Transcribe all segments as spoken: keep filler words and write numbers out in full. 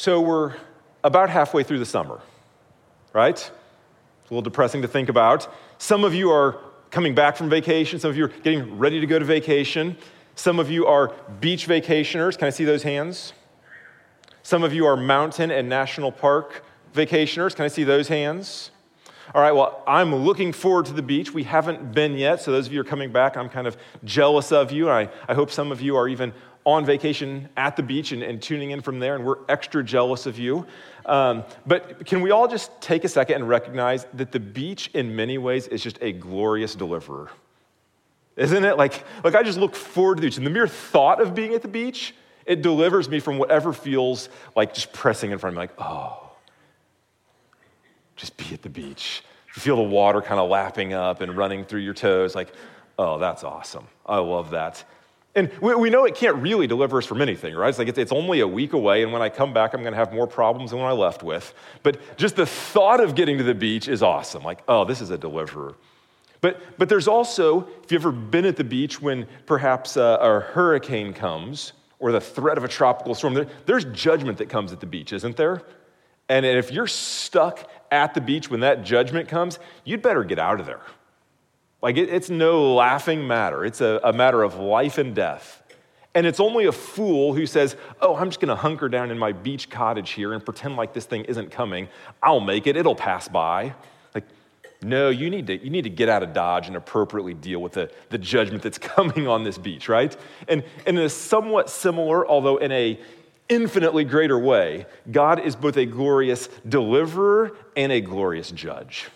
So we're about halfway through the summer, right? It's a little depressing to think about. Some of you are coming back from vacation. Some of you are getting ready to go to vacation. Some of you are beach vacationers. Can I see those hands? Some of you are mountain and national park vacationers. Can I see those hands? All right, well, I'm looking forward to the beach. We haven't been yet, so those of you who are coming back, I'm kind of jealous of you. I, I hope some of you are even on vacation at the beach and, and tuning in from there, and we're extra jealous of you. Um, but can we all just take a second and recognize that the beach in many ways is just a glorious deliverer? Isn't it? Like, like I just look forward to the beach. And the mere thought of being at the beach, it delivers me from whatever feels like just pressing in front of me, like, oh. Just be at the beach. You feel the water kind of lapping up and running through your toes. Like, oh, that's awesome. I love that. And we, we know it can't really deliver us from anything, right? It's like it's, it's only a week away, and when I come back, I'm going to have more problems than when I left with. But just the thought of getting to the beach is awesome. Like, oh, this is a deliverer. But but there's also, if you've ever been at the beach when perhaps a, a hurricane comes or the threat of a tropical storm, there, there's judgment that comes at the beach, isn't there? And if you're stuck at the beach when that judgment comes, you'd better get out of there. Like, it, it's no laughing matter. It's a, a matter of life and death. And it's only a fool who says, oh, I'm just going to hunker down in my beach cottage here and pretend like this thing isn't coming. I'll make it. It'll pass by. Like, no, you need to you need to get out of Dodge and appropriately deal with the, the judgment that's coming on this beach, right? And, and in a somewhat similar, although in a infinitely greater way, God is both a glorious deliverer and a glorious judge.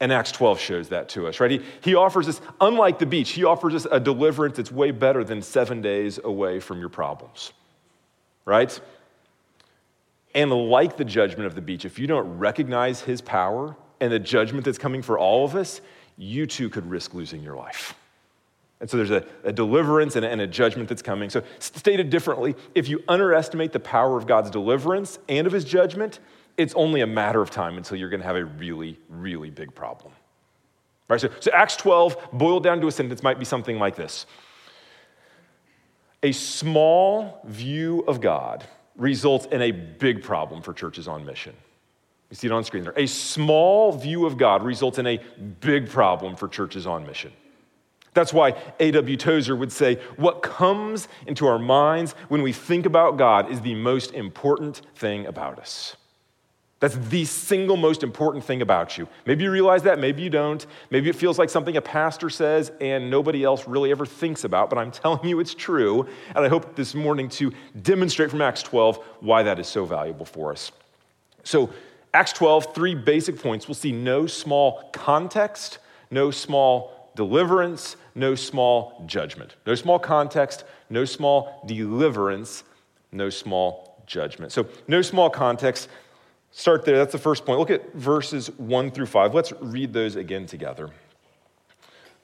And Acts twelve shows that to us, right? He, he offers us, unlike the beach, he offers us a deliverance that's way better than seven days away from your problems, right? And like the judgment of the beach, if you don't recognize his power and the judgment that's coming for all of us, you too could risk losing your life. And so there's a, a deliverance and a, and a judgment that's coming. So stated differently, if you underestimate the power of God's deliverance and of his judgment, it's only a matter of time until you're going to have a really, really big problem. Right? So, so Acts twelve, boiled down to a sentence, might be something like this. A small view of God results in a big problem for churches on mission. You see it on screen there. A small view of God results in a big problem for churches on mission. That's why A W Tozer would say, what comes into our minds when we think about God is the most important thing about us. That's the single most important thing about you. Maybe you realize that, maybe you don't. Maybe it feels like something a pastor says and nobody else really ever thinks about, but I'm telling you it's true. And I hope this morning to demonstrate from Acts twelve why that is so valuable for us. So Acts twelve, three basic points. We'll see no small context, no small deliverance, no small judgment. No small context, no small deliverance, no small judgment. So no small context. Start there. That's the first point. Look at verses one through five. Let's read those again together.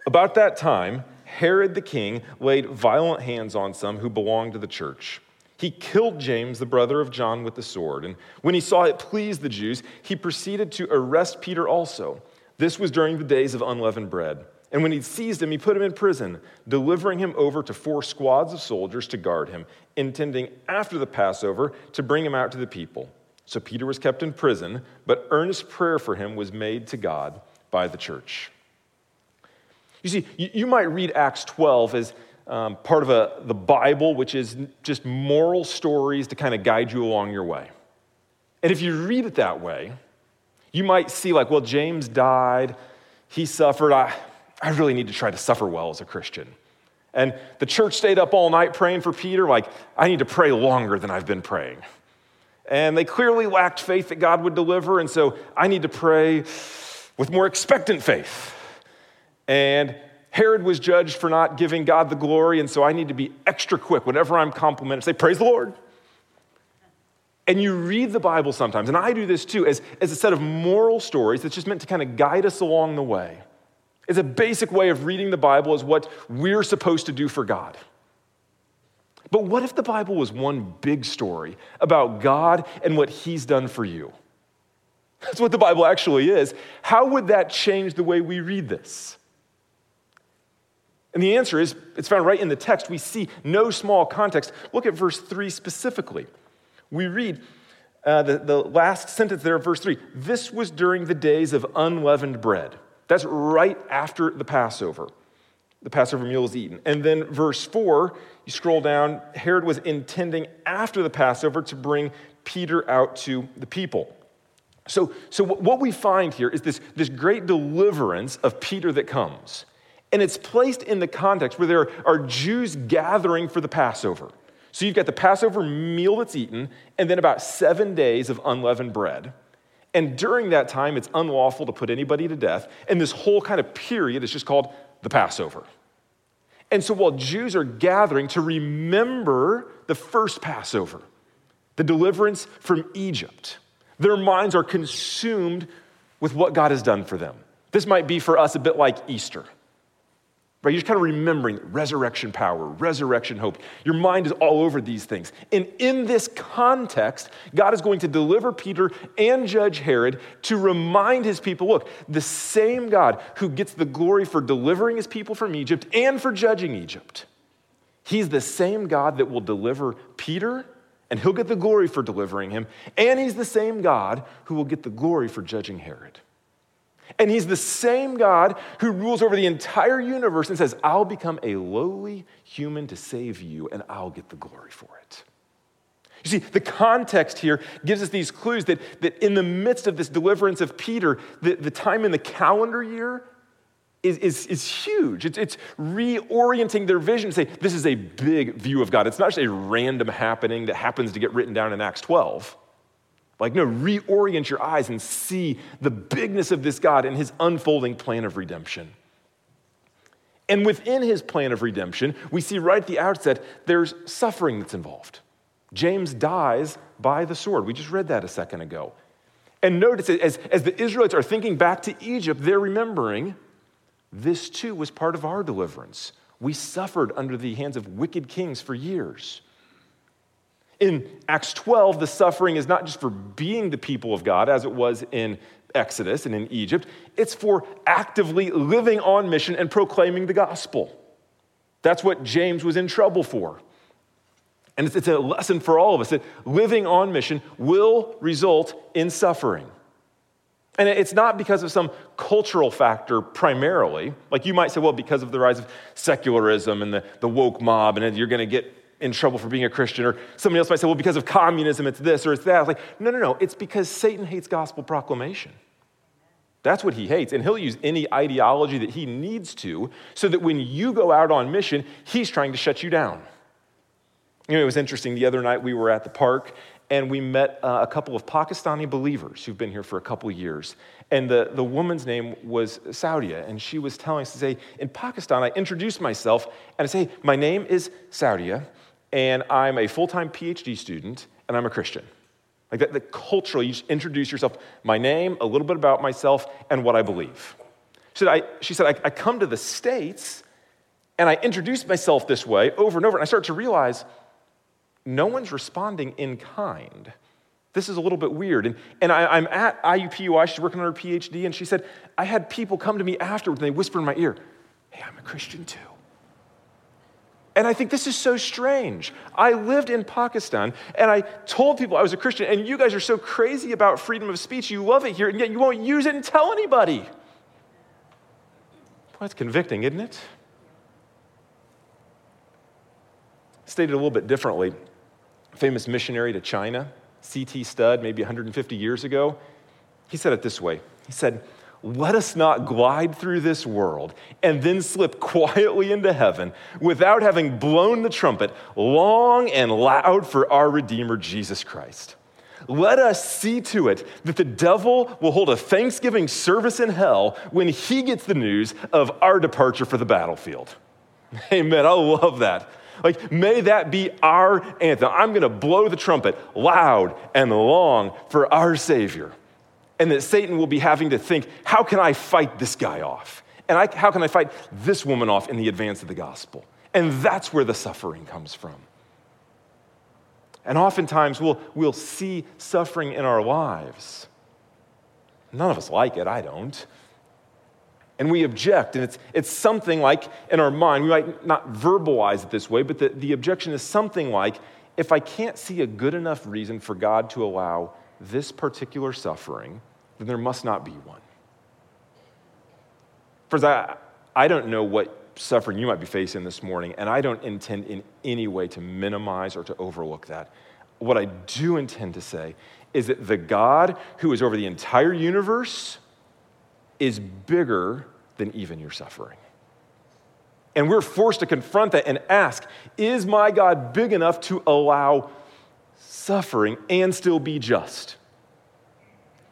About that time, Herod the king laid violent hands on some who belonged to the church. He killed James, the brother of John, with the sword. And when he saw it pleased the Jews, he proceeded to arrest Peter also. This was during the days of unleavened bread. And when he seized him, he put him in prison, delivering him over to four squads of soldiers to guard him, intending after the Passover to bring him out to the people. So Peter was kept in prison, but earnest prayer for him was made to God by the church. You see, you might read Acts twelve as um, part of a, the Bible, which is just moral stories to kind of guide you along your way. And if you read it that way, you might see like, well, James died, he suffered, I... I really need to try to suffer well as a Christian. And the church stayed up all night praying for Peter, like, I need to pray longer than I've been praying. And they clearly lacked faith that God would deliver, and so I need to pray with more expectant faith. And Herod was judged for not giving God the glory, and so I need to be extra quick. Whenever I'm complimented, say, praise the Lord. And you read the Bible sometimes, and I do this too, as, as a set of moral stories that's just meant to kind of guide us along the way. It's a basic way of reading the Bible is what we're supposed to do for God. But what if the Bible was one big story about God and what he's done for you? That's what the Bible actually is. How would that change the way we read this? And the answer is, it's found right in the text. We see no small context. Look at verse three specifically. We read, uh, the, the last sentence there of verse three, this was during the days of unleavened bread. That's right after the Passover. The Passover meal was eaten. And then verse four, you scroll down, Herod was intending after the Passover to bring Peter out to the people. So, so what we find here is this, this great deliverance of Peter that comes. And it's placed in the context where there are Jews gathering for the Passover. So you've got the Passover meal that's eaten, and then about seven days of unleavened bread. And during that time, it's unlawful to put anybody to death. And this whole kind of period is just called the Passover. And so while Jews are gathering to remember the first Passover, the deliverance from Egypt, their minds are consumed with what God has done for them. This might be for us a bit like Easter, right? You're just kind of remembering resurrection power, resurrection hope. Your mind is all over these things. And in this context, God is going to deliver Peter and Judge Herod to remind his people, look, the same God who gets the glory for delivering his people from Egypt and for judging Egypt, he's the same God that will deliver Peter, and he'll get the glory for delivering him, and he's the same God who will get the glory for judging Herod. And he's the same God who rules over the entire universe and says, I'll become a lowly human to save you, and I'll get the glory for it. You see, the context here gives us these clues that, that in the midst of this deliverance of Peter, the, the time in the calendar year Is, is, is huge. It's, it's reorienting their vision to say, this is a big view of God. It's not just a random happening that happens to get written down in Acts twelve. Like, no, reorient your eyes and see the bigness of this God and his unfolding plan of redemption. And within his plan of redemption, we see right at the outset, there's suffering that's involved. James dies by the sword. We just read that a second ago. And notice, as, as the Israelites are thinking back to Egypt, they're remembering, this too was part of our deliverance. We suffered under the hands of wicked kings for years. In Acts twelve, the suffering is not just for being the people of God, as it was in Exodus and in Egypt. It's for actively living on mission and proclaiming the gospel. That's what James was in trouble for. And it's, it's a lesson for all of us that living on mission will result in suffering. And it's not because of some cultural factor primarily. Like you might say, well, because of the rise of secularism and the, the woke mob, and you're going to get in trouble for being a Christian. Or somebody else might say, well, because of communism, it's this or it's that. It's like, no, no, no. It's because Satan hates gospel proclamation. That's what he hates. And he'll use any ideology that he needs to so that when you go out on mission, he's trying to shut you down. You know, it was interesting. The other night we were at the park, and we met uh, a couple of Pakistani believers who've been here for a couple years. And the, the woman's name was Saudia, and she was telling us to say, in Pakistan, I introduced myself, and I say, my name is Saudia, and I'm a full-time P H D student, and I'm a Christian. Like that, the culturally, you just introduce yourself, my name, a little bit about myself, and what I believe. So I, she said, I, I come to the States, and I introduce myself this way over and over, and I start to realize, no one's responding in kind. This is a little bit weird. And, and I, I'm at I U P U I, she's working on her P H D, and she said, I had people come to me afterwards, and they whisper in my ear, hey, I'm a Christian too. And I think this is so strange. I lived in Pakistan, and I told people I was a Christian, and you guys are so crazy about freedom of speech, you love it here, and yet you won't use it and tell anybody. Well, that's convicting, isn't it? Stated a little bit differently, famous missionary to China, C T Studd, maybe one hundred fifty years ago, he said it this way. He said, let us not glide through this world and then slip quietly into heaven without having blown the trumpet long and loud for our Redeemer, Jesus Christ. Let us see to it that the devil will hold a Thanksgiving service in hell when he gets the news of our departure for the battlefield. Amen. I love that. Like, may that be our anthem. I'm gonna blow the trumpet loud and long for our Savior. And that Satan will be having to think, how can I fight this guy off? And I, how can I fight this woman off in the advance of the gospel? And that's where the suffering comes from. And oftentimes we'll, we'll see suffering in our lives. None of us like it, I don't. And we object, and it's it's something like, in our mind, we might not verbalize it this way, but the, the objection is something like, if I can't see a good enough reason for God to allow this particular suffering, then there must not be one. Friends, I, I don't know what suffering you might be facing this morning, and I don't intend in any way to minimize or to overlook that. What I do intend to say is that the God who is over the entire universe is bigger than even your suffering. And we're forced to confront that and ask, is my God big enough to allow suffering and still be just?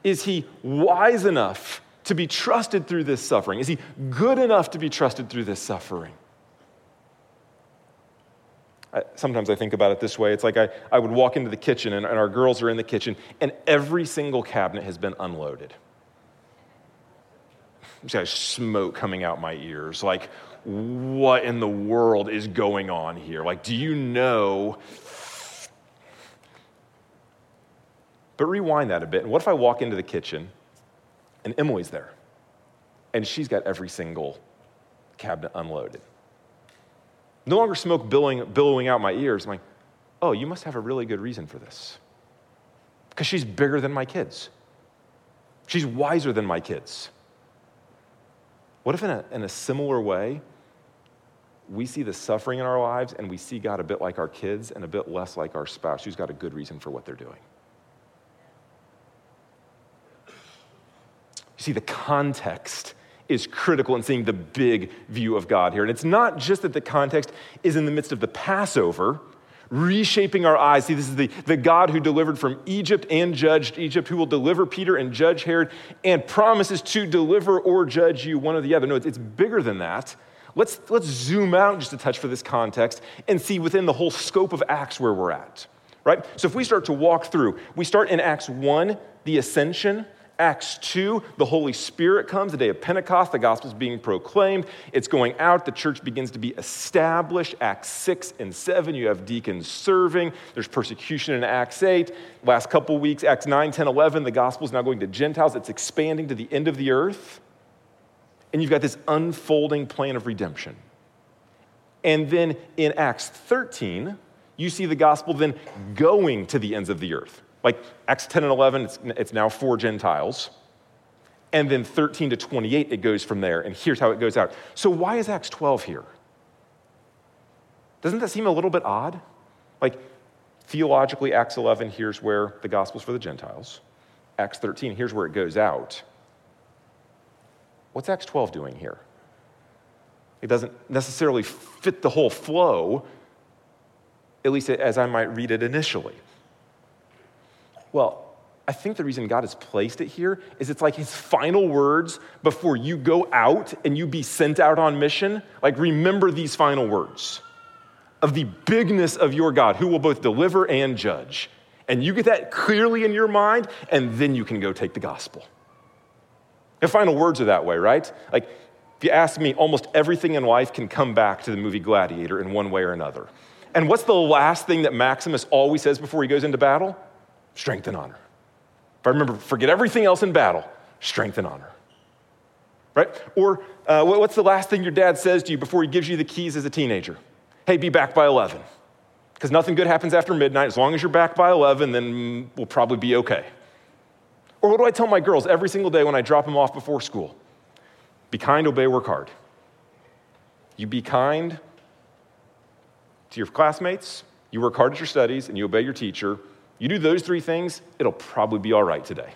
Is he wise enough to be trusted through this suffering? Is he good enough to be trusted through this suffering? I, sometimes I think about it this way. It's like I, I would walk into the kitchen and, and our girls are in the kitchen and every single cabinet has been unloaded. There's like smoke coming out my ears. Like, what in the world is going on here? Like, do you know? But rewind that a bit. And what if I walk into the kitchen and Emily's there and she's got every single cabinet unloaded? No longer smoke billowing, billowing out my ears. I'm like, oh, you must have a really good reason for this. Because she's bigger than my kids. She's wiser than my kids. What if in a, in a similar way, we see the suffering in our lives and we see God a bit like our kids and a bit less like our spouse who's got a good reason for what they're doing? You see, the context is critical in seeing the big view of God here. And it's not just that the context is in the midst of the Passover, reshaping our eyes. See, this is the, the God who delivered from Egypt and judged Egypt, who will deliver Peter and judge Herod, and promises to deliver or judge you, one or the other. No, it's, it's bigger than that. Let's, let's zoom out just a touch for this context and see within the whole scope of Acts where we're at, right? So if we start to walk through, we start in Acts one, the ascension, Acts two, the Holy Spirit comes, the day of Pentecost, the gospel's being proclaimed, it's going out, the church begins to be established. Acts six and seven, you have deacons serving, there's persecution in Acts eight, last couple weeks, Acts nine, ten, eleven, the gospel's now going to Gentiles, it's expanding to the end of the earth, and you've got this unfolding plan of redemption. And then in Acts thirteen, you see the gospel then going to the ends of the earth. Like Acts ten and eleven, it's, it's now for Gentiles. And then thirteen to twenty-eight, it goes from there. And here's how it goes out. So why is Acts twelve here? Doesn't that seem a little bit odd? Like theologically, Acts eleven, here's where the gospel's for the Gentiles. Acts thirteen, here's where it goes out. What's Acts twelve doing here? It doesn't necessarily fit the whole flow, at least as I might read it initially. Well, I think the reason God has placed it here is it's like his final words before you go out and you be sent out on mission. Like, remember these final words of the bigness of your God who will both deliver and judge. And you get that clearly in your mind, and then you can go take the gospel. The final words are that way, right? Like, if you ask me, almost everything in life can come back to the movie Gladiator in one way or another. And what's the last thing that Maximus always says before he goes into battle? Strength and honor. If I remember, forget everything else in battle, strength and honor, right? Or uh, what's the last thing your dad says to you before he gives you the keys as a teenager? Hey, be back by eleven, because nothing good happens after midnight. As long as you're back by eleven, then we'll probably be okay. Or what do I tell my girls every single day when I drop them off before school? Be kind, obey, work hard. You be kind to your classmates, you work hard at your studies, and you obey your teacher. You do those three things, it'll probably be all right today.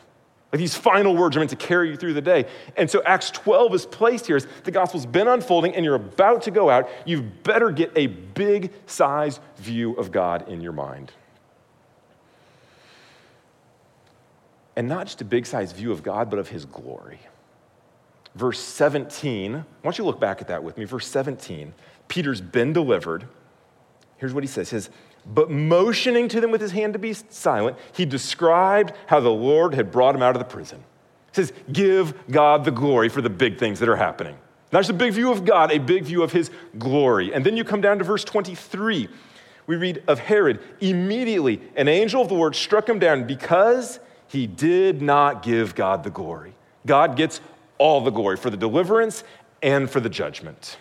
Like, these final words are meant to carry you through the day. And so Acts twelve is placed here. The gospel's been unfolding and you're about to go out. You better get a big-sized view of God in your mind. And not just a big-sized view of God, but of his glory. Verse seventeen, why don't you look back at that with me? Verse seventeen, Peter's been delivered. Here's what he says. He says, but motioning to them with his hand to be silent, he described how the Lord had brought him out of the prison. He says, give God the glory for the big things that are happening. Not just a big view of God, a big view of his glory. And then you come down to verse twenty-three. We read of Herod, immediately an angel of the Lord struck him down because he did not give God the glory. God gets all the glory for the deliverance and for the judgment.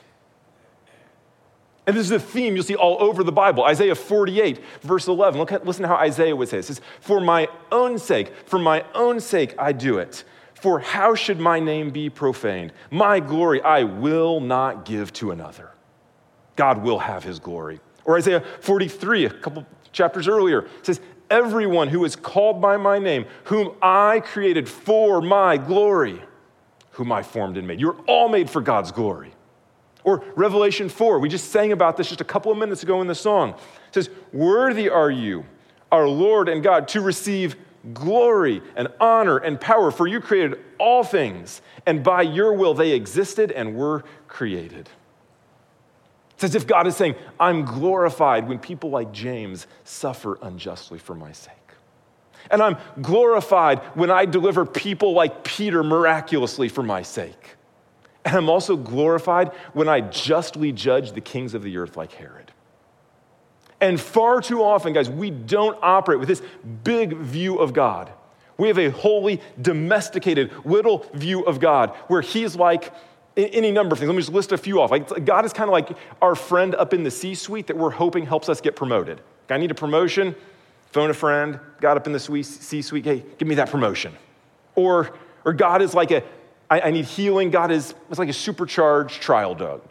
And this is a theme you'll see all over the Bible. Isaiah forty-eight, verse eleven. Look at, listen to how Isaiah would say this. It says, "For my own sake, for my own sake I do it. For how should my name be profaned? My glory I will not give to another." God will have his glory. Or Isaiah forty-three, a couple chapters earlier, it says, "Everyone who is called by my name, whom I created for my glory, whom I formed and made." You're all made for God's glory. Or Revelation four, we just sang about this just a couple of minutes ago in the song. It says, "Worthy are you, our Lord and God, to receive glory and honor and power, for you created all things, and by your will they existed and were created." It's as if God is saying, I'm glorified when people like James suffer unjustly for my sake. And I'm glorified when I deliver people like Peter miraculously for my sake. And I'm also glorified when I justly judge the kings of the earth like Herod. And far too often, guys, we don't operate with this big view of God. We have a wholly domesticated little view of God where he's like any number of things. Let me just list a few off. Like God is kind of like our friend up in the C-suite that we're hoping helps us get promoted. I need a promotion, phone a friend, God up in the C-suite, hey, give me that promotion. Or, or God is like a, I, I need healing. God is it's like a supercharged trial dog.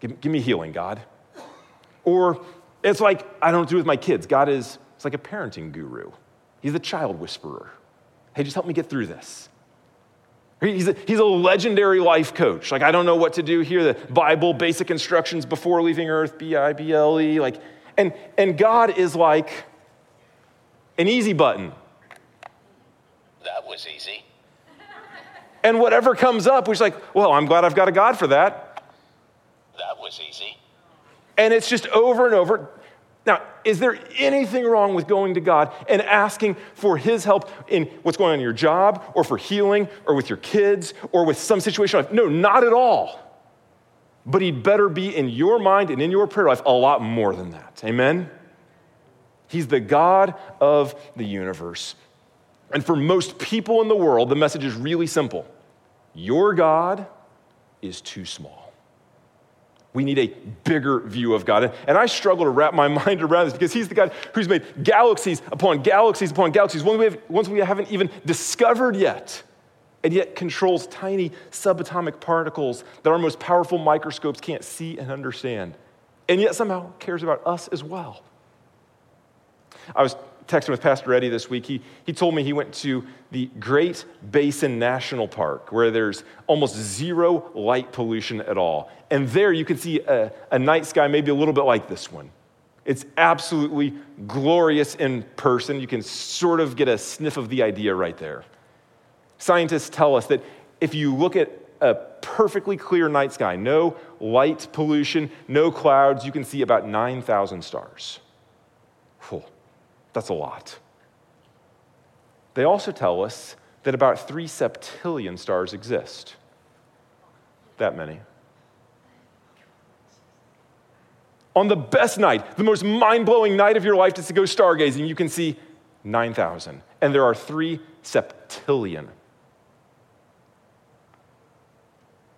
Give, give me healing, God. Or it's like, I don't do it with my kids. God is, it's like a parenting guru. He's a child whisperer. Hey, just help me get through this. He's a, he's a legendary life coach. Like, I don't know what to do here. The Bible, basic instructions before leaving earth, B I B L E. Like, and, and God is like an easy button. That was easy. And whatever comes up, we're just like, well, I'm glad I've got a God for that. That was easy. And it's just over and over. Now, is there anything wrong with going to God and asking for his help in what's going on in your job or for healing or with your kids or with some situation in life? No, not at all. But he'd better be in your mind and in your prayer life a lot more than that. Amen? He's the God of the universe. And for most people in the world, the message is really simple. Your God is too small. We need a bigger view of God. And I struggle to wrap my mind around this because he's the God who's made galaxies upon galaxies upon galaxies, ones we, have, ones we haven't even discovered yet, and yet controls tiny subatomic particles that our most powerful microscopes can't see and understand, and yet somehow cares about us as well. I was texting with Pastor Eddie this week. He, he told me he went to the Great Basin National Park where there's almost zero light pollution at all. And there you can see a, a night sky maybe a little bit like this one. It's absolutely glorious in person. You can sort of get a sniff of the idea right there. Scientists tell us that if you look at a perfectly clear night sky, no light pollution, no clouds, you can see about nine thousand stars. Whew. That's a lot. They also tell us that about three septillion stars exist. That many. On the best night, the most mind-blowing night of your life just to go stargazing, you can see nine thousand. And there are three septillion.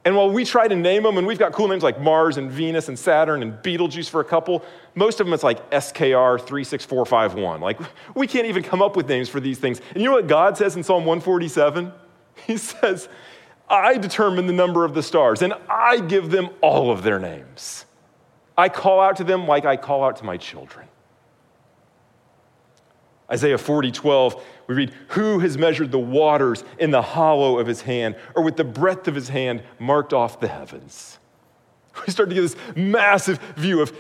And while we try to name them, and we've got cool names like Mars and Venus and Saturn and Betelgeuse for a couple, most of them it's like S K R three six four five one. Like, we can't even come up with names for these things. And you know what God says in Psalm one forty-seven? He says, I determine the number of the stars, and I give them all of their names. I call out to them like I call out to my children. Isaiah forty twelve, we read, who has measured the waters in the hollow of his hand, or with the breadth of his hand marked off the heavens? We start to get this massive view of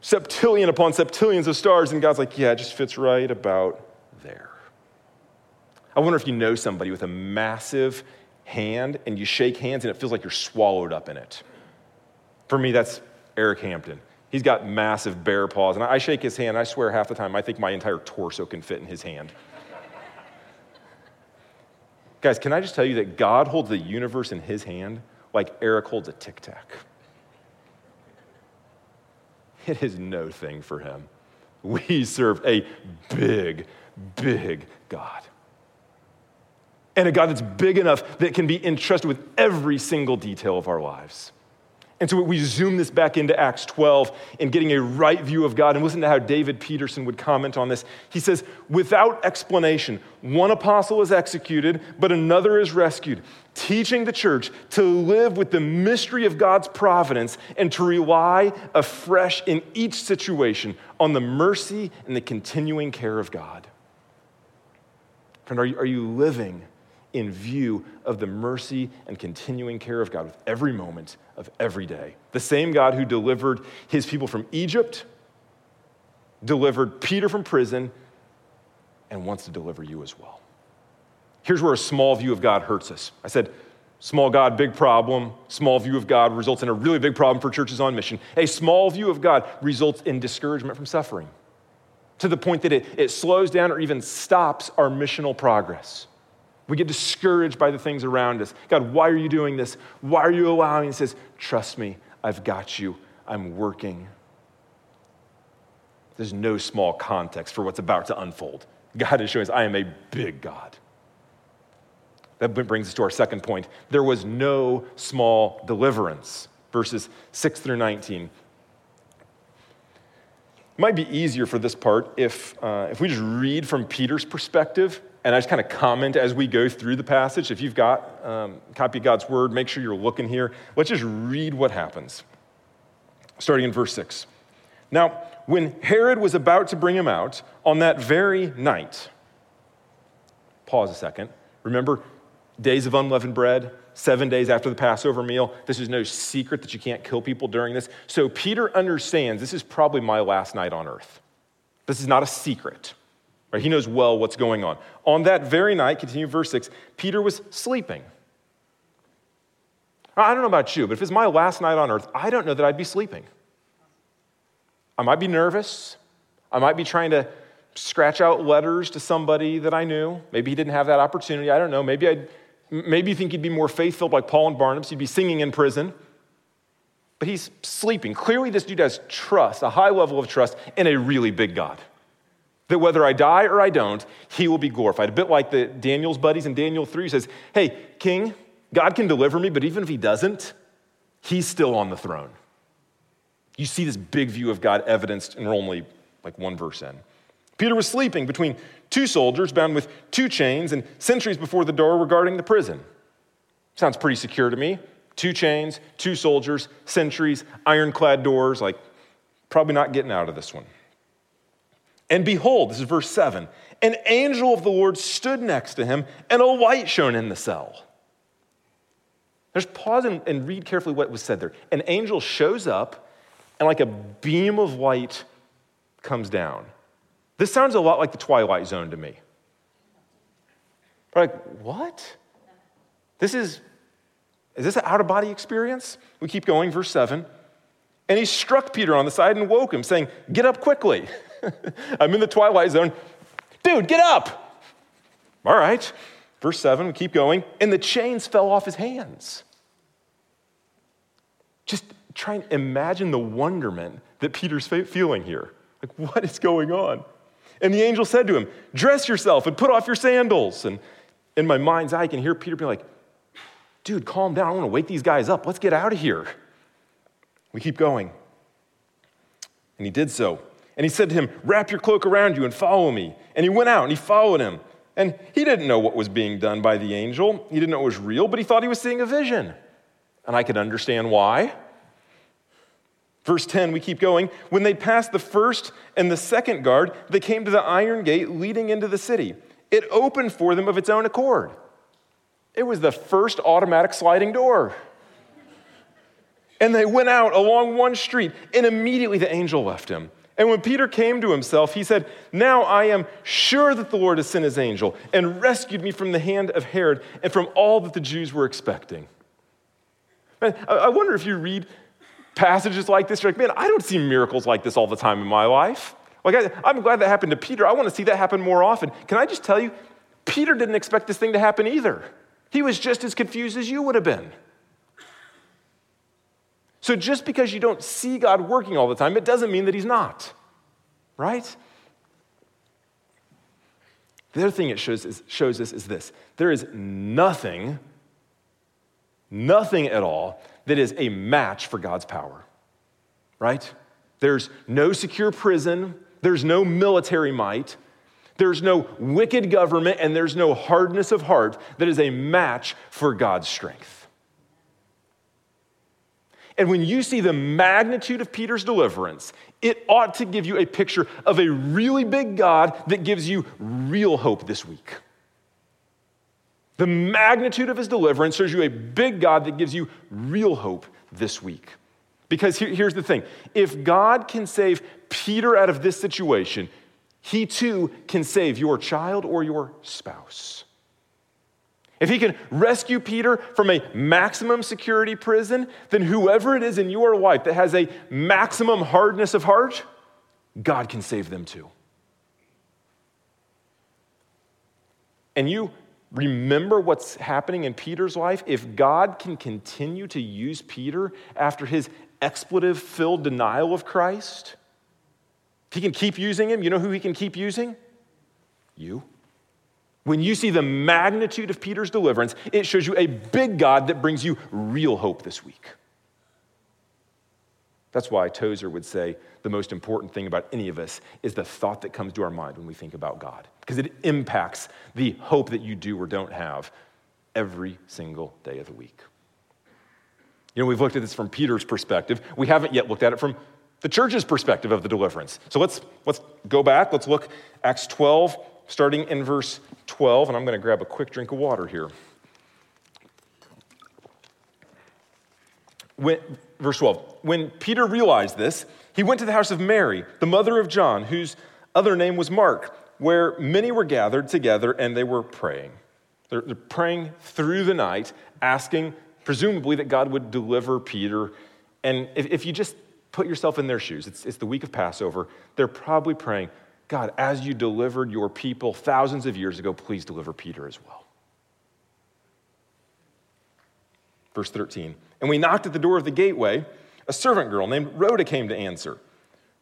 septillion upon septillions of stars, and God's like, yeah, it just fits right about there. I wonder if you know somebody with a massive hand, and you shake hands, and it feels like you're swallowed up in it. For me, that's Eric Hampton. He's got massive bear paws, and I shake his hand. I swear half the time I think my entire torso can fit in his hand. Guys, can I just tell you that God holds the universe in his hand like Eric holds a Tic Tac? It is no thing for him. We serve a big, big God. And a God that's big enough that can be entrusted with every single detail of our lives. And so we zoom this back into Acts twelve and getting a right view of God. And listen to how David Peterson would comment on this. He says, without explanation, one apostle is executed, but another is rescued, teaching the church to live with the mystery of God's providence and to rely afresh in each situation on the mercy and the continuing care of God. Friend, are you, are you living in view of the mercy and continuing care of God with every moment of every day? The same God who delivered his people from Egypt, delivered Peter from prison, and wants to deliver you as well. Here's where a small view of God hurts us. I said, small God, big problem. Small view of God results in a really big problem for churches on mission. A small view of God results in discouragement from suffering, to the point that it, it slows down or even stops our missional progress. We get discouraged by the things around us. God, why are you doing this? Why are you allowing? He says, trust me, I've got you. I'm working. There's no small context for what's about to unfold. God is showing us, I am a big God. That brings us to our second point. There was no small deliverance. Verses six through nineteen. It might be easier for this part if uh, if we just read from Peter's perspective, and I just kind of comment as we go through the passage. If you've got um, a copy of God's word, make sure you're looking here. Let's just read what happens, starting in verse six. Now, when Herod was about to bring him out on that very night, pause a second. Remember, days of unleavened bread, seven days after the Passover meal. This is no secret that you can't kill people during this. So Peter understands this is probably my last night on earth. This is not a secret. Right, he knows well what's going on. On that very night, continue verse six, Peter was sleeping. I don't know about you, but if it's my last night on earth, I don't know that I'd be sleeping. I might be nervous. I might be trying to scratch out letters to somebody that I knew. Maybe he didn't have that opportunity. I don't know. Maybe I'd, maybe you think he'd be more faithful like Paul and Barnabas. He'd be singing in prison. But he's sleeping. Clearly, this dude has trust, a high level of trust, in a really big God, that whether I die or I don't, he will be glorified. A bit like the Daniel's buddies in Daniel three, who says, hey, king, God can deliver me, but even if he doesn't, he's still on the throne. You see this big view of God evidenced, and we're only like one verse in. Peter was sleeping between two soldiers bound with two chains and sentries before the door were guarding the prison. Sounds pretty secure to me. Two chains, two soldiers, sentries, ironclad doors, like probably not getting out of this one. And behold, this is verse seven, an angel of the Lord stood next to him, and a light shone in the cell. Just pause and, and read carefully what was said there. An angel shows up, and like a beam of light comes down. This sounds a lot like the Twilight Zone to me. We're like, what? This is, is this an out-of-body experience? We keep going, verse seven. And he struck Peter on the side and woke him, saying, get up quickly. I'm in the Twilight Zone. Dude, get up. All right. Verse seven, we keep going. And the chains fell off his hands. Just try and imagine the wonderment that Peter's feeling here. Like, what is going on? And the angel said to him, dress yourself and put off your sandals. And in my mind's eye, I can hear Peter being like, dude, calm down. I want to wake these guys up. Let's get out of here. We keep going. And he did so. And he said to him, wrap your cloak around you and follow me. And he went out and he followed him. And he didn't know what was being done by the angel. He didn't know it was real, but he thought he was seeing a vision. And I could understand why. Verse ten, we keep going. When they passed the first and the second guard, they came to the iron gate leading into the city. It opened for them of its own accord. It was the first automatic sliding door. And they went out along one street, and immediately the angel left him. And when Peter came to himself, he said, now I am sure that the Lord has sent his angel and rescued me from the hand of Herod and from all that the Jews were expecting. Man, I wonder if you read passages like this, you're like, man, I don't see miracles like this all the time in my life. Like, I, I'm glad that happened to Peter. I want to see that happen more often. Can I just tell you, Peter didn't expect this thing to happen either. He was just as confused as you would have been. So just because you don't see God working all the time, it doesn't mean that he's not, right? The other thing it shows, is, shows us is this. There is nothing, nothing at all that is a match for God's power, right? There's no secure prison. There's no military might. There's no wicked government, and there's no hardness of heart that is a match for God's strength. And when you see the magnitude of Peter's deliverance, it ought to give you a picture of a really big God that gives you real hope this week. The magnitude of his deliverance shows you a big God that gives you real hope this week. Because here, here's the thing. If God can save Peter out of this situation, he too can save your child or your spouse. If he can rescue Peter from a maximum security prison, then whoever it is in your life that has a maximum hardness of heart, God can save them too. And you remember what's happening in Peter's life. If God can continue to use Peter after his expletive-filled denial of Christ, he can keep using him. You know who he can keep using? You. When you see the magnitude of Peter's deliverance, it shows you a big God that brings you real hope this week. That's why Tozer would say the most important thing about any of us is the thought that comes to our mind when we think about God, because it impacts the hope that you do or don't have every single day of the week. You know, we've looked at this from Peter's perspective. We haven't yet looked at it from the church's perspective of the deliverance. So let's let's go back. Let's look Acts twelve, starting in verse twelve, and I'm going to grab a quick drink of water here. When, verse twelve, when Peter realized this, he went to the house of Mary, the mother of John, whose other name was Mark, where many were gathered together and they were praying. They're, they're praying through the night, asking, presumably, that God would deliver Peter. And if, if you just put yourself in their shoes. It's, it's the week of Passover. They're probably praying, God, as you delivered your people thousands of years ago, please deliver Peter as well. Verse thirteen, and we knocked at the door of the gateway. A servant girl named Rhoda came to answer.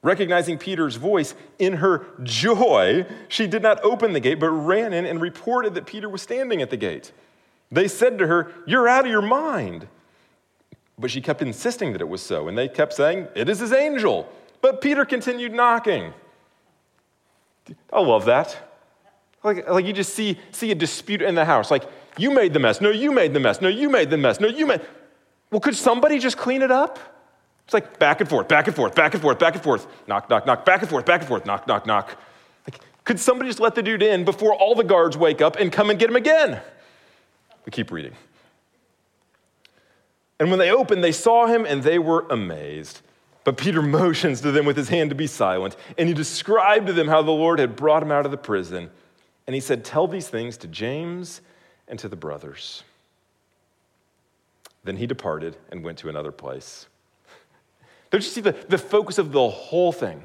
Recognizing Peter's voice, in her joy, she did not open the gate, but ran in and reported that Peter was standing at the gate. They said to her, you're out of your mind. But she kept insisting that it was so, and they kept saying, it is his angel. But Peter continued knocking. I love that. Like, like you just see, see a dispute in the house. Like, you made the mess. No, you made the mess. No, you made the mess. No, you made... Well, could somebody just clean it up? It's like back and forth, back and forth, back and forth, back and forth. Knock, knock, knock, back and forth, back and forth, knock, knock, knock. Like, could somebody just let the dude in before all the guards wake up and come and get him again? We keep reading. And when they opened, they saw him and they were amazed. But Peter motions to them with his hand to be silent. And he described to them how the Lord had brought him out of the prison. And he said, tell these things to James and to the brothers. Then he departed and went to another place. Don't you see the, the focus of the whole thing?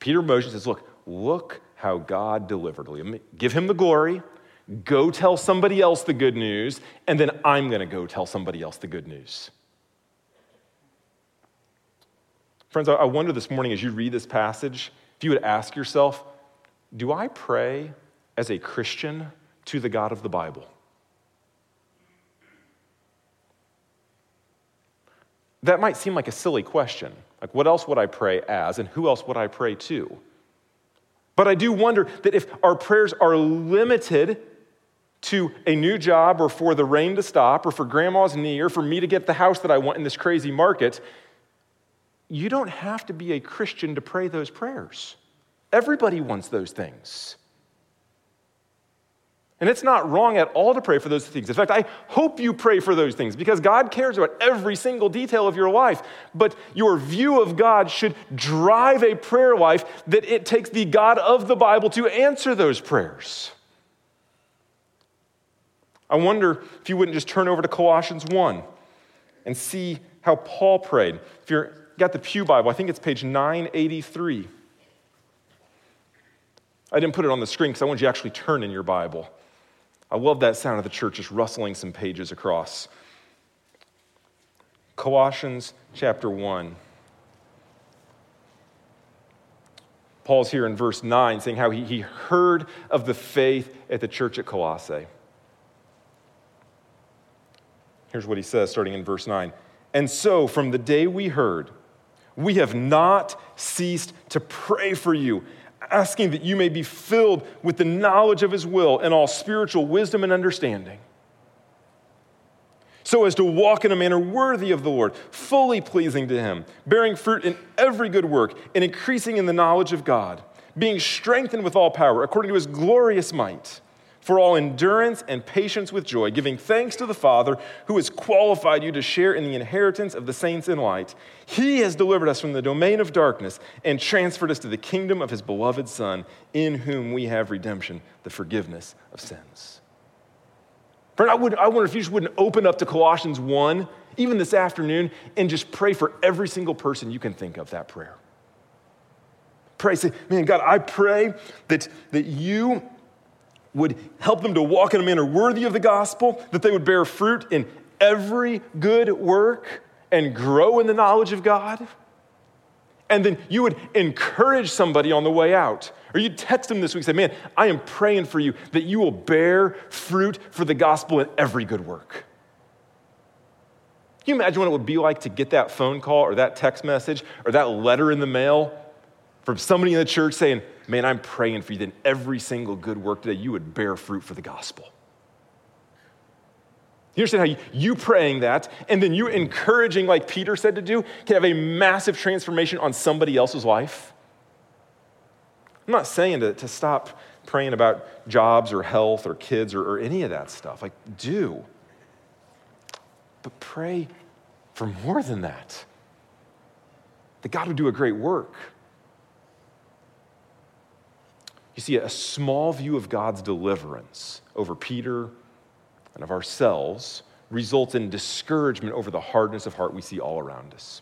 Peter motions and says, look, look how God delivered him. Give him the glory. Go tell somebody else the good news, and then I'm going to go tell somebody else the good news. Friends, I wonder this morning as you read this passage, if you would ask yourself, do I pray as a Christian to the God of the Bible? That might seem like a silly question. Like, what else would I pray as, and who else would I pray to? But I do wonder that if our prayers are limited to a new job or for the rain to stop or for grandma's knee or for me to get the house that I want in this crazy market, you don't have to be a Christian to pray those prayers. Everybody wants those things. And it's not wrong at all to pray for those things. In fact, I hope you pray for those things because God cares about every single detail of your life. But your view of God should drive a prayer life that it takes the God of the Bible to answer those prayers. I wonder if you wouldn't just turn over to Colossians one and see how Paul prayed. If you've got the Pew Bible, I think it's page nine eighty-three. I didn't put it on the screen because I want you to actually turn in your Bible. I love that sound of the church just rustling some pages across. Colossians chapter one. Paul's here in verse nine saying how he, he heard of the faith at the church at Colossae. Here's what he says, starting in verse nine. And so from the day we heard, we have not ceased to pray for you, asking that you may be filled with the knowledge of his will and all spiritual wisdom and understanding, so as to walk in a manner worthy of the Lord, fully pleasing to him, bearing fruit in every good work and increasing in the knowledge of God, being strengthened with all power according to his glorious might, for all endurance and patience with joy, giving thanks to the Father who has qualified you to share in the inheritance of the saints in light. He has delivered us from the domain of darkness and transferred us to the kingdom of his beloved Son, in whom we have redemption, the forgiveness of sins. Friend, I, would, I wonder if you just wouldn't open up to Colossians one, even this afternoon, and just pray for every single person you can think of that prayer. Pray, say, man, God, I pray that, that you would help them to walk in a manner worthy of the gospel, that they would bear fruit in every good work and grow in the knowledge of God. And then you would encourage somebody on the way out. Or you'd text them this week, say, man, I am praying for you that you will bear fruit for the gospel in every good work. Can you imagine what it would be like to get that phone call or that text message or that letter in the mail from somebody in the church saying, man, I'm praying for you that in every single good work today, you would bear fruit for the gospel. You understand how you, you praying that and then you encouraging, like Peter said to do, can have a massive transformation on somebody else's life? I'm not saying to, to stop praying about jobs or health or kids or, or any of that stuff. Like, do. But pray for more than that. That God would do a great work. You see, a small view of God's deliverance over Peter and of ourselves results in discouragement over the hardness of heart we see all around us.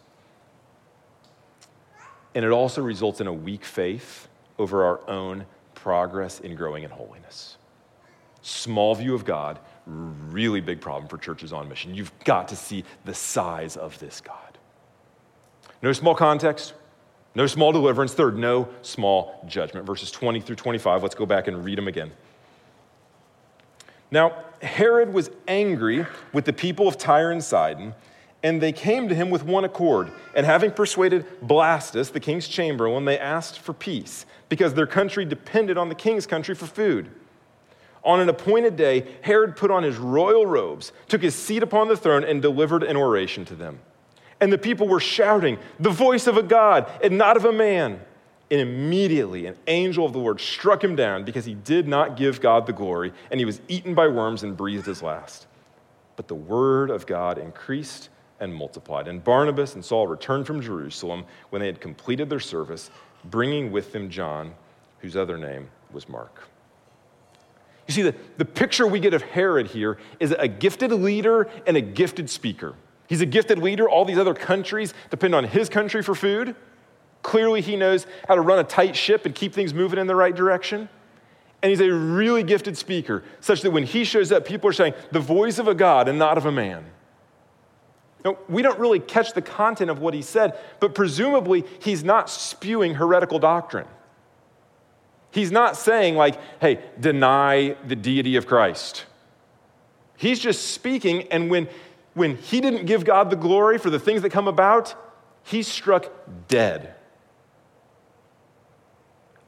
And it also results in a weak faith over our own progress in growing in holiness. Small view of God, really big problem for churches on mission. You've got to see the size of this God. No small context. No small deliverance. Third, no small judgment. Verses twenty through twenty-five. Let's go back and read them again. Now, Herod was angry with the people of Tyre and Sidon, and they came to him with one accord. And having persuaded Blastus, the king's chamberlain, they asked for peace, because their country depended on the king's country for food. On an appointed day, Herod put on his royal robes, took his seat upon the throne, and delivered an oration to them. And the people were shouting, the voice of a God and not of a man. And immediately an angel of the Lord struck him down because he did not give God the glory, and he was eaten by worms and breathed his last. But the word of God increased and multiplied. And Barnabas and Saul returned from Jerusalem when they had completed their service, bringing with them John, whose other name was Mark. You see, the, the picture we get of Herod here is a gifted leader and a gifted speaker. He's a gifted leader. All these other countries depend on his country for food. Clearly, he knows how to run a tight ship and keep things moving in the right direction. And he's a really gifted speaker, such that when he shows up, people are saying, the voice of a God and not of a man. Now, we don't really catch the content of what he said, but presumably, he's not spewing heretical doctrine. He's not saying like, hey, deny the deity of Christ. He's just speaking, and when When he didn't give God the glory for the things that come about, he's struck dead.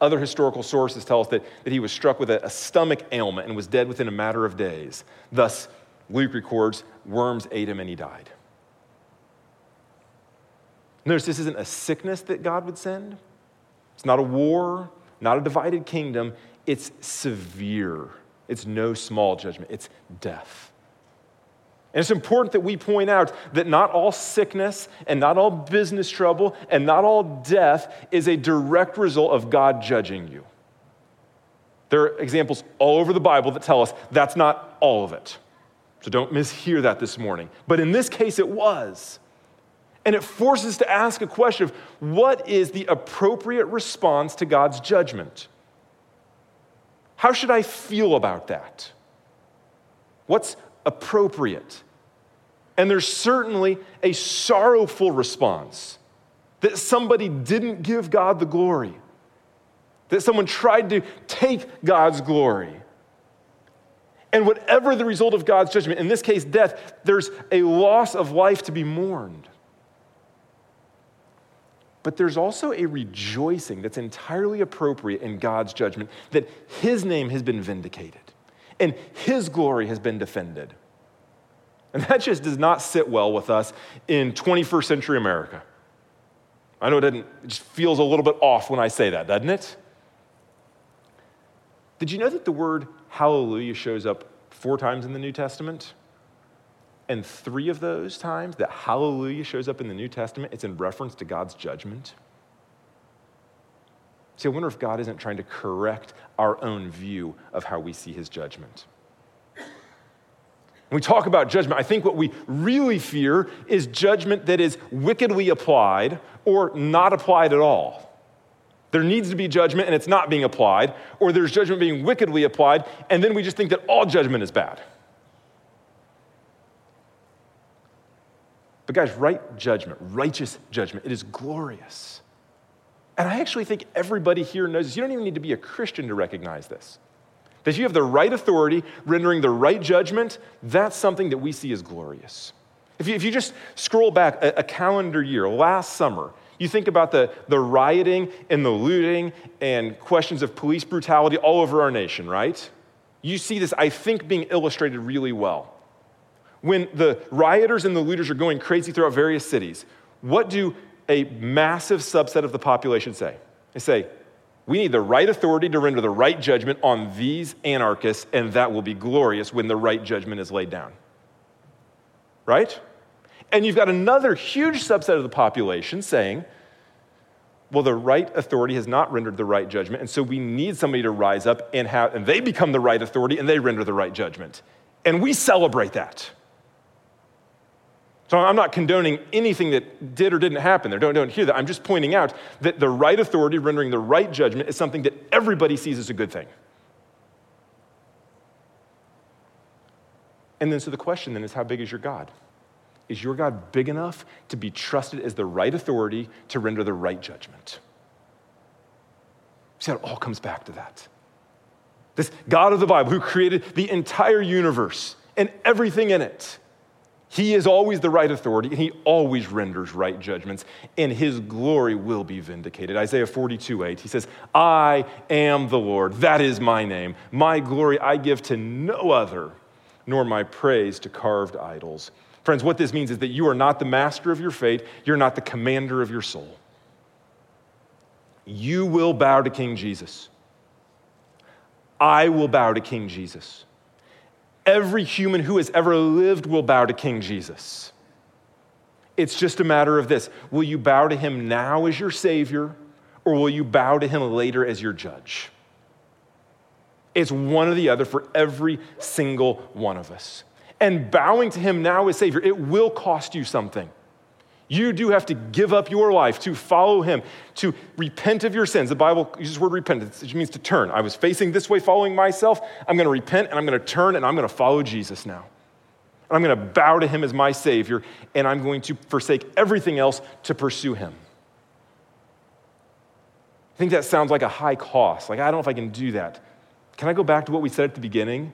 Other historical sources tell us that, that he was struck with a, a stomach ailment and was dead within a matter of days. Thus, Luke records, worms ate him and he died. Notice this isn't a sickness that God would send. It's not a war, not a divided kingdom. It's severe. It's no small judgment. It's death. And it's important that we point out that not all sickness and not all business trouble and not all death is a direct result of God judging you. There are examples all over the Bible that tell us that's not all of it. So don't mishear that this morning. But in this case, it was. And it forces us to ask a question of what is the appropriate response to God's judgment? How should I feel about that? What's appropriate? And there's certainly a sorrowful response that somebody didn't give God the glory, that someone tried to take God's glory. And whatever the result of God's judgment, in this case death, there's a loss of life to be mourned. But there's also a rejoicing that's entirely appropriate in God's judgment, that his name has been vindicated and his glory has been defended. And that just does not sit well with us in twenty-first century America. I know it doesn't, it just feels a little bit off when I say that, doesn't it? Did you know that the word hallelujah shows up four times in the New Testament? And three of those times that hallelujah shows up in the New Testament, it's in reference to God's judgment. See, I wonder if God isn't trying to correct our own view of how we see his judgment. When we talk about judgment, I think what we really fear is judgment that is wickedly applied or not applied at all. There needs to be judgment and it's not being applied, or there's judgment being wickedly applied, and then we just think that all judgment is bad. But guys, right judgment, righteous judgment, it is glorious. And I actually think everybody here knows this. You don't even need to be a Christian to recognize this. That you have the right authority rendering the right judgment, that's something that we see as glorious. If you, if you just scroll back a, a calendar year, last summer, you think about the, the rioting and the looting and questions of police brutality all over our nation, right? You see this, I think, being illustrated really well. When the rioters and the looters are going crazy throughout various cities, what do a massive subset of the population say? They say, we need the right authority to render the right judgment on these anarchists, and that will be glorious when the right judgment is laid down. Right? And you've got another huge subset of the population saying, well, the right authority has not rendered the right judgment, and so we need somebody to rise up and have, and they become the right authority, and they render the right judgment. And we celebrate that. So I'm not condoning anything that did or didn't happen there. Don't, don't hear that. I'm just pointing out that the right authority rendering the right judgment is something that everybody sees as a good thing. And then so the question then is, how big is your God? Is your God big enough to be trusted as the right authority to render the right judgment? See how it all comes back to that. This God of the Bible who created the entire universe and everything in it, he is always the right authority, and he always renders right judgments, and his glory will be vindicated. Isaiah forty-two eight, he says, I am the Lord, that is my name. My glory I give to no other, nor my praise to carved idols. Friends, what this means is that you are not the master of your fate, you're not the commander of your soul. You will bow to King Jesus. I will bow to King Jesus. Every human who has ever lived will bow to King Jesus. It's just a matter of this. Will you bow to him now as your Savior, or will you bow to him later as your judge? It's one or the other for every single one of us. And bowing to him now as Savior, it will cost you something. You do have to give up your life to follow him, to repent of your sins. The Bible uses the word repentance, which means to turn. I was facing this way following myself. I'm going to repent, and I'm going to turn, and I'm going to follow Jesus now. And I'm going to bow to him as my Savior, and I'm going to forsake everything else to pursue him. I think that sounds like a high cost. Like, I don't know if I can do that. Can I go back to what we said at the beginning?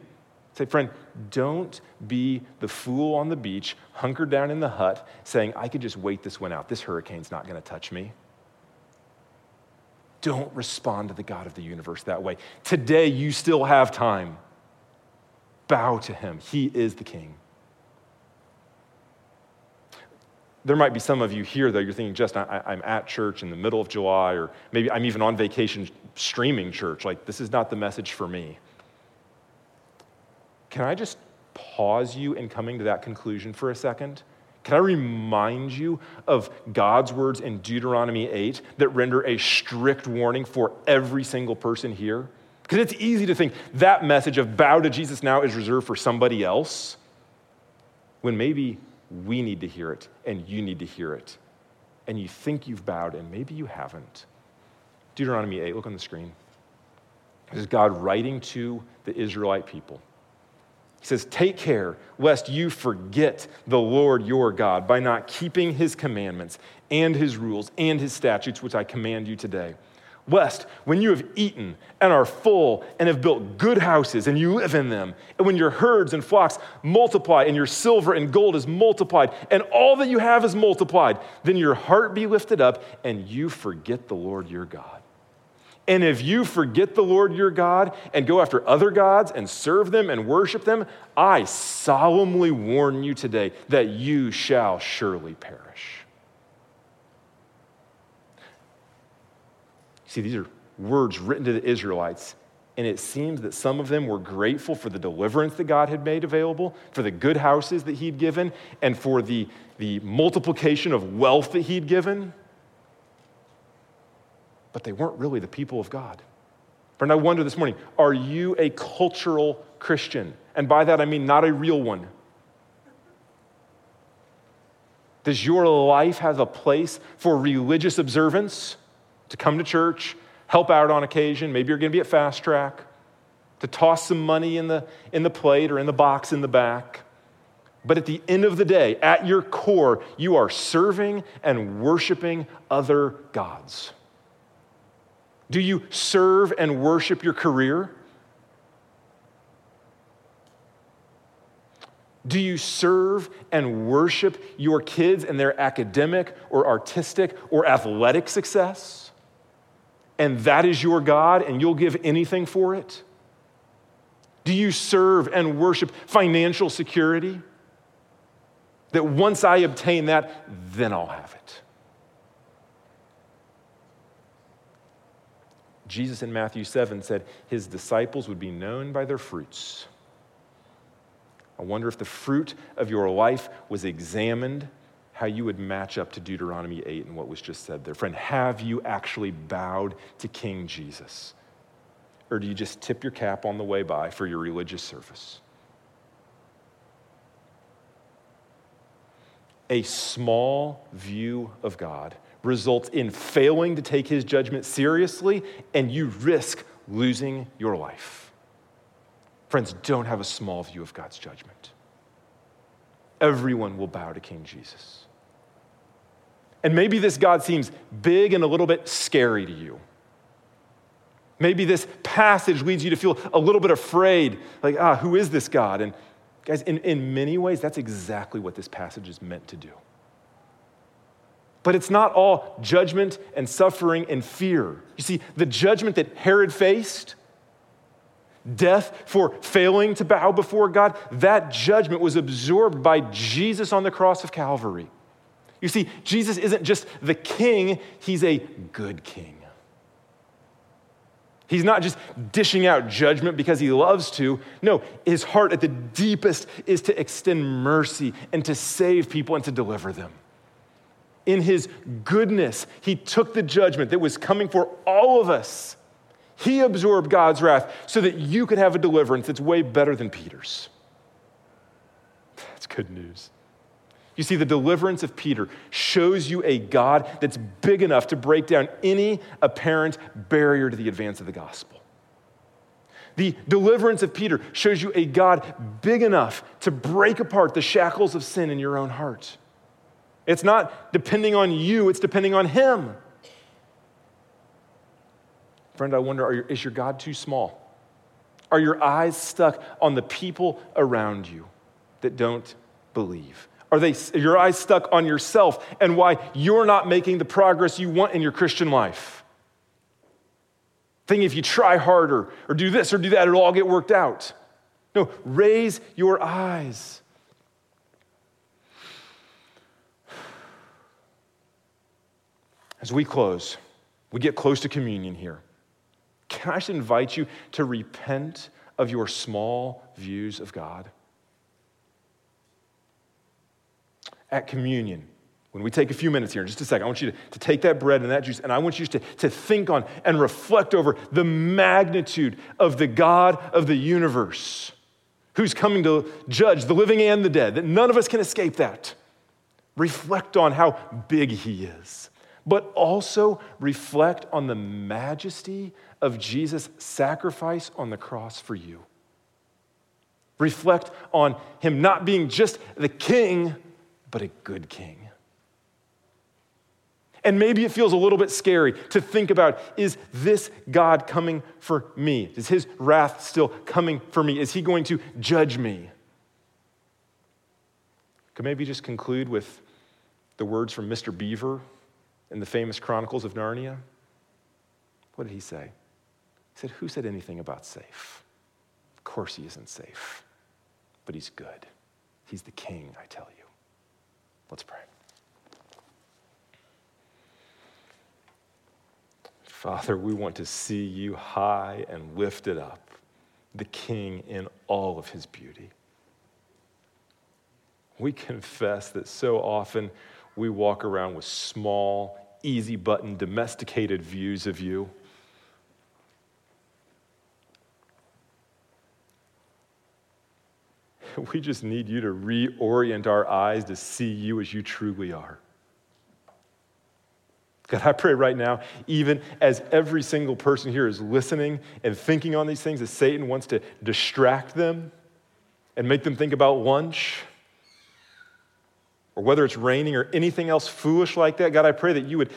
Say, friend, don't be the fool on the beach, hunkered down in the hut, saying, I could just wait this one out. This hurricane's not going to touch me. Don't respond to the God of the universe that way. Today, you still have time. Bow to him. He is the King. There might be some of you here, though, you're thinking, Justin, I, I'm at church in the middle of July, or maybe I'm even on vacation streaming church. Like, this is not the message for me. Can I just pause you in coming to that conclusion for a second? Can I remind you of God's words in Deuteronomy eight that render a strict warning for every single person here? Because it's easy to think that message of bow to Jesus now is reserved for somebody else, when maybe we need to hear it and you need to hear it. And you think you've bowed and maybe you haven't. Deuteronomy eight, look on the screen. This is God writing to the Israelite people. He says, take care lest you forget the Lord your God by not keeping his commandments and his rules and his statutes, which I command you today. West, when you have eaten and are full and have built good houses and you live in them, and when your herds and flocks multiply and your silver and gold is multiplied and all that you have is multiplied, then your heart be lifted up and you forget the Lord your God. And if you forget the Lord your God and go after other gods and serve them and worship them, I solemnly warn you today that you shall surely perish. See, these are words written to the Israelites, and it seems that some of them were grateful for the deliverance that God had made available, for the good houses that he'd given, and for the, the multiplication of wealth that he'd given. But they weren't really the people of God. Friend, I wonder this morning, are you a cultural Christian? And by that I mean not a real one. Does your life have a place for religious observance? To come to church, help out on occasion, maybe you're gonna be at Fast Track, to toss some money in the, in the plate or in the box in the back. But at the end of the day, at your core, you are serving and worshiping other gods. Do you serve and worship your career? Do you serve and worship your kids and their academic or artistic or athletic success? And that is your God, and you'll give anything for it? Do you serve and worship financial security? That once I obtain that, then I'll have it. Jesus in Matthew seven said his disciples would be known by their fruits. I wonder if the fruit of your life was examined, how you would match up to Deuteronomy eight and what was just said there. Friend, have you actually bowed to King Jesus? Or do you just tip your cap on the way by for your religious service? A small view of God results in failing to take his judgment seriously, and you risk losing your life. Friends, don't have a small view of God's judgment. Everyone will bow to King Jesus. And maybe this God seems big and a little bit scary to you. Maybe this passage leads you to feel a little bit afraid, like, ah, who is this God? And guys, in, in many ways, that's exactly what this passage is meant to do. But it's not all judgment and suffering and fear. You see, the judgment that Herod faced, death for failing to bow before God, that judgment was absorbed by Jesus on the cross of Calvary. You see, Jesus isn't just the king, he's a good king. He's not just dishing out judgment because he loves to. No, his heart at the deepest is to extend mercy and to save people and to deliver them. In his goodness, he took the judgment that was coming for all of us. He absorbed God's wrath so that you could have a deliverance that's way better than Peter's. That's good news. You see, the deliverance of Peter shows you a God that's big enough to break down any apparent barrier to the advance of the gospel. The deliverance of Peter shows you a God big enough to break apart the shackles of sin in your own heart. It's not depending on you, it's depending on him. Friend, I wonder, are your, is your God too small? Are your eyes stuck on the people around you that don't believe? Are they are your eyes stuck on yourself and why you're not making the progress you want in your Christian life? Thinking if you try harder or do this or do that, it'll all get worked out. No, raise your eyes. As we close, we get close to communion here. Can I just invite you to repent of your small views of God? At communion, when we take a few minutes here, in just a second, I want you to, to take that bread and that juice, and I want you to, to think on and reflect over the magnitude of the God of the universe who's coming to judge the living and the dead, that none of us can escape that. Reflect on how big he is, but also reflect on the majesty of Jesus' sacrifice on the cross for you. Reflect on him not being just the king, but a good king. And maybe it feels a little bit scary to think about, is this God coming for me? Is his wrath still coming for me? Is he going to judge me? Could maybe just conclude with the words from Mister Beaver in the famous Chronicles of Narnia. What did he say? He said, who said anything about safe? Of course he isn't safe, but he's good. He's the king, I tell you. Let's pray. Father, we want to see you high and lifted up, the king in all of his beauty. We confess that so often we walk around with small, easy button, domesticated views of you. We just need you to reorient our eyes to see you as you truly are. God, I pray right now, even as every single person here is listening and thinking on these things, as Satan wants to distract them and make them think about lunch, or whether it's raining or anything else foolish like that, God, I pray that you would,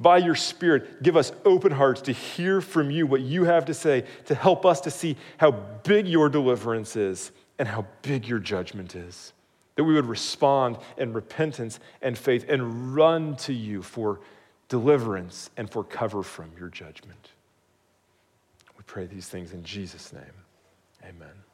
by your Spirit, give us open hearts to hear from you what you have to say, to help us to see how big your deliverance is and how big your judgment is, that we would respond in repentance and faith and run to you for deliverance and for cover from your judgment. We pray these things in Jesus' name. Amen.